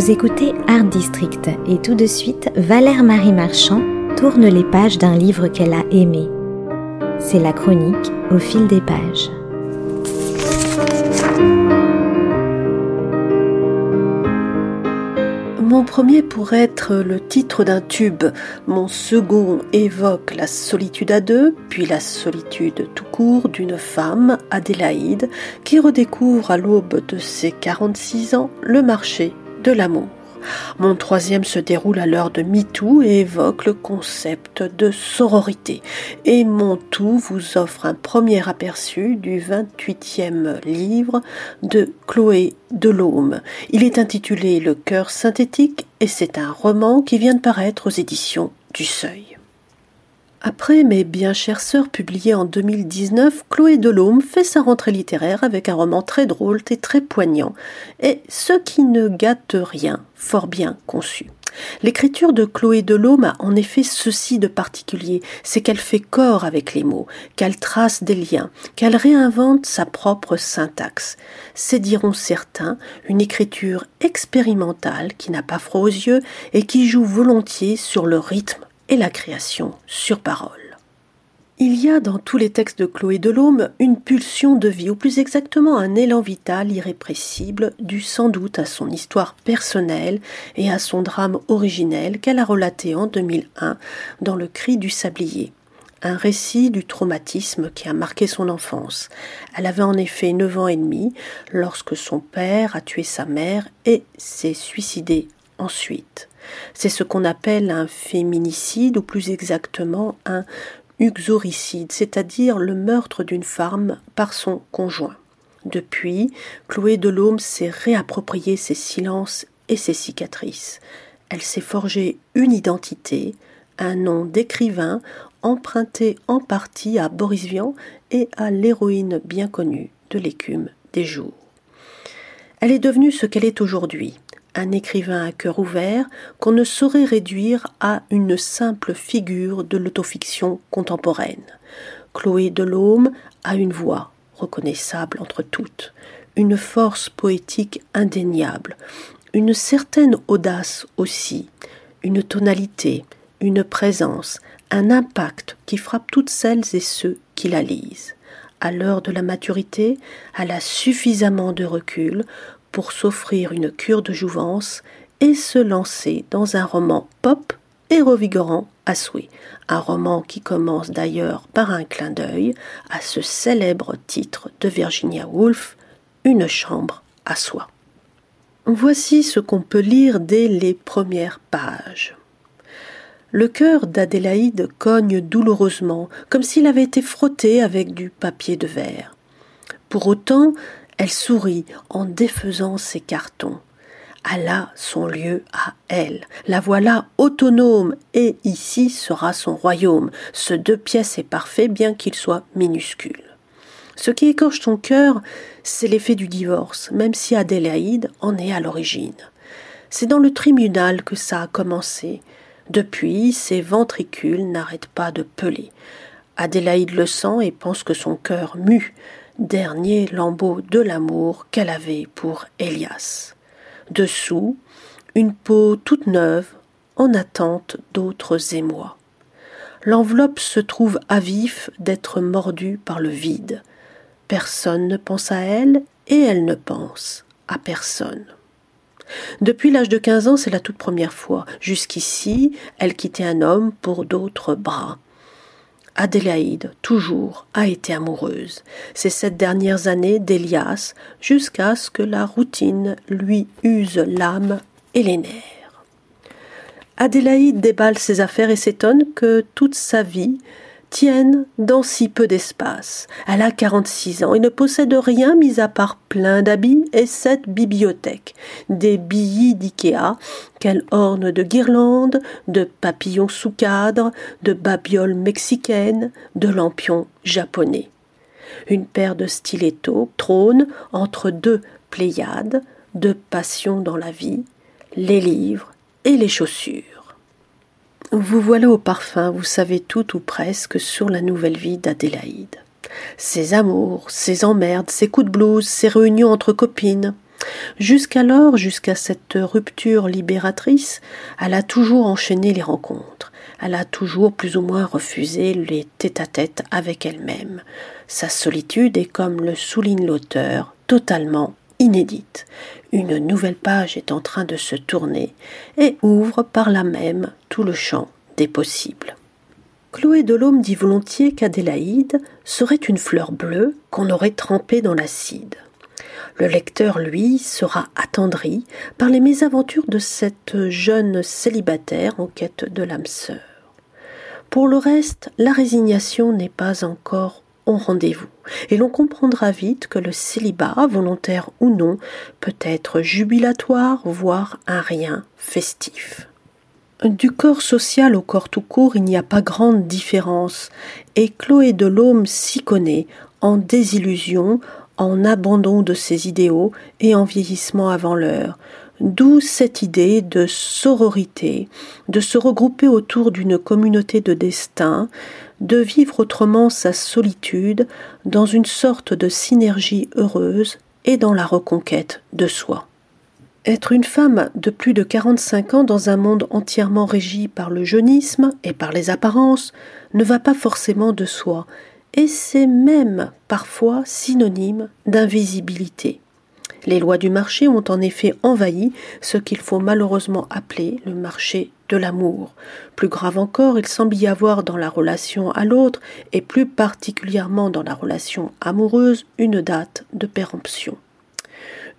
Vous écoutez Art District et tout de suite, Valère-Marie Marchand tourne les pages d'un livre qu'elle a aimé. C'est la chronique au fil des pages. Mon premier pourrait être le titre d'un tube, mon second évoque la solitude à deux, puis la solitude tout court d'une femme, Adélaïde, qui redécouvre à l'aube de ses 46 ans le marché de l'amour. Mon troisième se déroule à l'heure de MeToo et évoque le concept de sororité. Et mon tout vous offre un premier aperçu du 28e livre de Chloé Delaume. Il est intitulé « Le cœur synthétique » et c'est un roman qui vient de paraître aux éditions du Seuil. Après « Mes bien chères sœurs » publié en 2019, Chloé Delaume fait sa rentrée littéraire avec un roman très drôle et très poignant, et ce qui ne gâte rien, fort bien conçu. L'écriture de Chloé Delaume a en effet ceci de particulier, c'est qu'elle fait corps avec les mots, qu'elle trace des liens, qu'elle réinvente sa propre syntaxe. C'est, diront certains, une écriture expérimentale qui n'a pas froid aux yeux et qui joue volontiers sur le rythme et la création sur parole. Il y a dans tous les textes de Chloé Delaume une pulsion de vie, ou plus exactement un élan vital irrépressible, dû sans doute à son histoire personnelle et à son drame originel qu'elle a relaté en 2001 dans Le cri du sablier, un récit du traumatisme qui a marqué son enfance. Elle avait en effet 9 ans et demi lorsque son père a tué sa mère et s'est suicidé ensuite. C'est ce qu'on appelle un féminicide, ou plus exactement un uxoricide, c'est-à-dire le meurtre d'une femme par son conjoint. Depuis, Chloé Delaume s'est réappropriée ses silences et ses cicatrices. Elle s'est forgée une identité, un nom d'écrivain, emprunté en partie à Boris Vian et à l'héroïne bien connue de L'écume des jours. Elle est devenue ce qu'elle est aujourd'hui. Un écrivain à cœur ouvert qu'on ne saurait réduire à une simple figure de l'autofiction contemporaine. Chloé Delaume a une voix reconnaissable entre toutes, une force poétique indéniable, une certaine audace aussi, une tonalité, une présence, un impact qui frappe toutes celles et ceux qui la lisent. À l'heure de la maturité, elle a suffisamment de recul pour s'offrir une cure de jouvence et se lancer dans un roman pop et revigorant à souhait. Un roman qui commence d'ailleurs par un clin d'œil à ce célèbre titre de Virginia Woolf, « Une chambre à soi ». Voici ce qu'on peut lire dès les premières pages. Le cœur d'Adélaïde cogne douloureusement, comme s'il avait été frotté avec du papier de verre. Pour autant, elle sourit en défaisant ses cartons. Elle a son lieu à elle. La voilà autonome et ici sera son royaume. Ce 2 pièces est parfait bien qu'il soit minuscule. Ce qui écorche son cœur, c'est l'effet du divorce, même si Adélaïde en est à l'origine. C'est dans le tribunal que ça a commencé. Depuis, ses ventricules n'arrêtent pas de peler. Adélaïde le sent et pense que son cœur mue. Dernier lambeau de l'amour qu'elle avait pour Elias. Dessous, une peau toute neuve, en attente d'autres émois. L'enveloppe se trouve à vif d'être mordue par le vide. Personne ne pense à elle et elle ne pense à personne. Depuis l'âge de 15 ans, c'est la toute première fois. Jusqu'ici, elle quittait un homme pour d'autres bras. Adélaïde, toujours, a été amoureuse. Ces 7 dernières années d'Elias, jusqu'à ce que la routine lui use l'âme et les nerfs. Adélaïde déballe ses affaires et s'étonne que toute sa vie tienne dans si peu d'espace. Elle a 46 ans et ne possède rien mis à part plein d'habits et 7 bibliothèques. Des billis d'Ikea qu'elle orne de guirlandes, de papillons sous cadre, de babioles mexicaines, de lampions japonais. Une paire de stilettos trône entre 2 pléiades, de passions dans la vie, les livres et les chaussures. Vous voilà au parfum, vous savez tout ou presque sur la nouvelle vie d'Adélaïde. Ses amours, ses emmerdes, ses coups de blouse, ses réunions entre copines. Jusqu'alors, jusqu'à cette rupture libératrice, elle a toujours enchaîné les rencontres. Elle a toujours plus ou moins refusé les tête-à-tête avec elle-même. Sa solitude est, comme le souligne l'auteur, totalement inédite. Une nouvelle page est en train de se tourner et ouvre par là même tout le champ des possibles. Chloé Delaume dit volontiers qu'Adélaïde serait une fleur bleue qu'on aurait trempée dans l'acide. Le lecteur, lui, sera attendri par les mésaventures de cette jeune célibataire en quête de l'âme sœur. Pour le reste, la résignation n'est pas encore au rendez-vous, et l'on comprendra vite que le célibat, volontaire ou non, peut être jubilatoire, voire un rien festif. Du corps social au corps tout court, il n'y a pas grande différence, et Chloé Delaume s'y connaît en désillusion, en abandon de ses idéaux et en vieillissement avant l'heure. D'où cette idée de sororité, de se regrouper autour d'une communauté de destin, de vivre autrement sa solitude dans une sorte de synergie heureuse et dans la reconquête de soi. Être une femme de plus de 45 ans dans un monde entièrement régi par le jeunisme et par les apparences ne va pas forcément de soi. Et c'est même parfois synonyme d'invisibilité. Les lois du marché ont en effet envahi ce qu'il faut malheureusement appeler le marché de l'amour. Plus grave encore, il semble y avoir dans la relation à l'autre, et plus particulièrement dans la relation amoureuse, une date de péremption.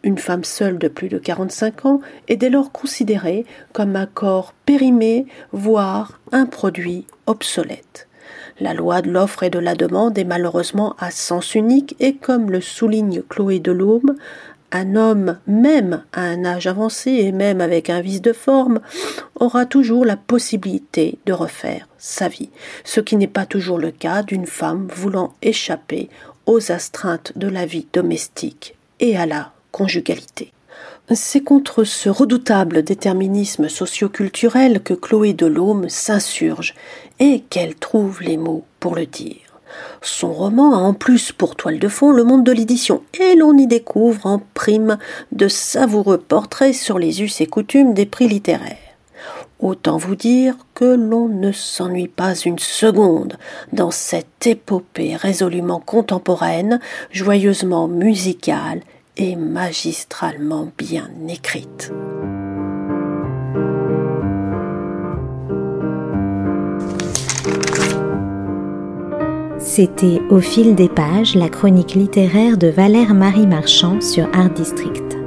Une femme seule de plus de 45 ans est dès lors considérée comme un corps périmé, voire un produit obsolète. La loi de l'offre et de la demande est malheureusement à sens unique et, comme le souligne Chloé Delaume, un homme, même à un âge avancé et même avec un vice de forme, aura toujours la possibilité de refaire sa vie, ce qui n'est pas toujours le cas d'une femme voulant échapper aux astreintes de la vie domestique et à la conjugalité. C'est contre ce redoutable déterminisme socio-culturel que Chloé Delaume s'insurge et qu'elle trouve les mots pour le dire. Son roman a en plus pour toile de fond le monde de l'édition et l'on y découvre en prime de savoureux portraits sur les us et coutumes des prix littéraires. Autant vous dire que l'on ne s'ennuie pas une seconde dans cette épopée résolument contemporaine, joyeusement musicale et magistralement bien écrite. C'était Au fil des pages, la chronique littéraire de Valère-Marie Marchand sur Art District.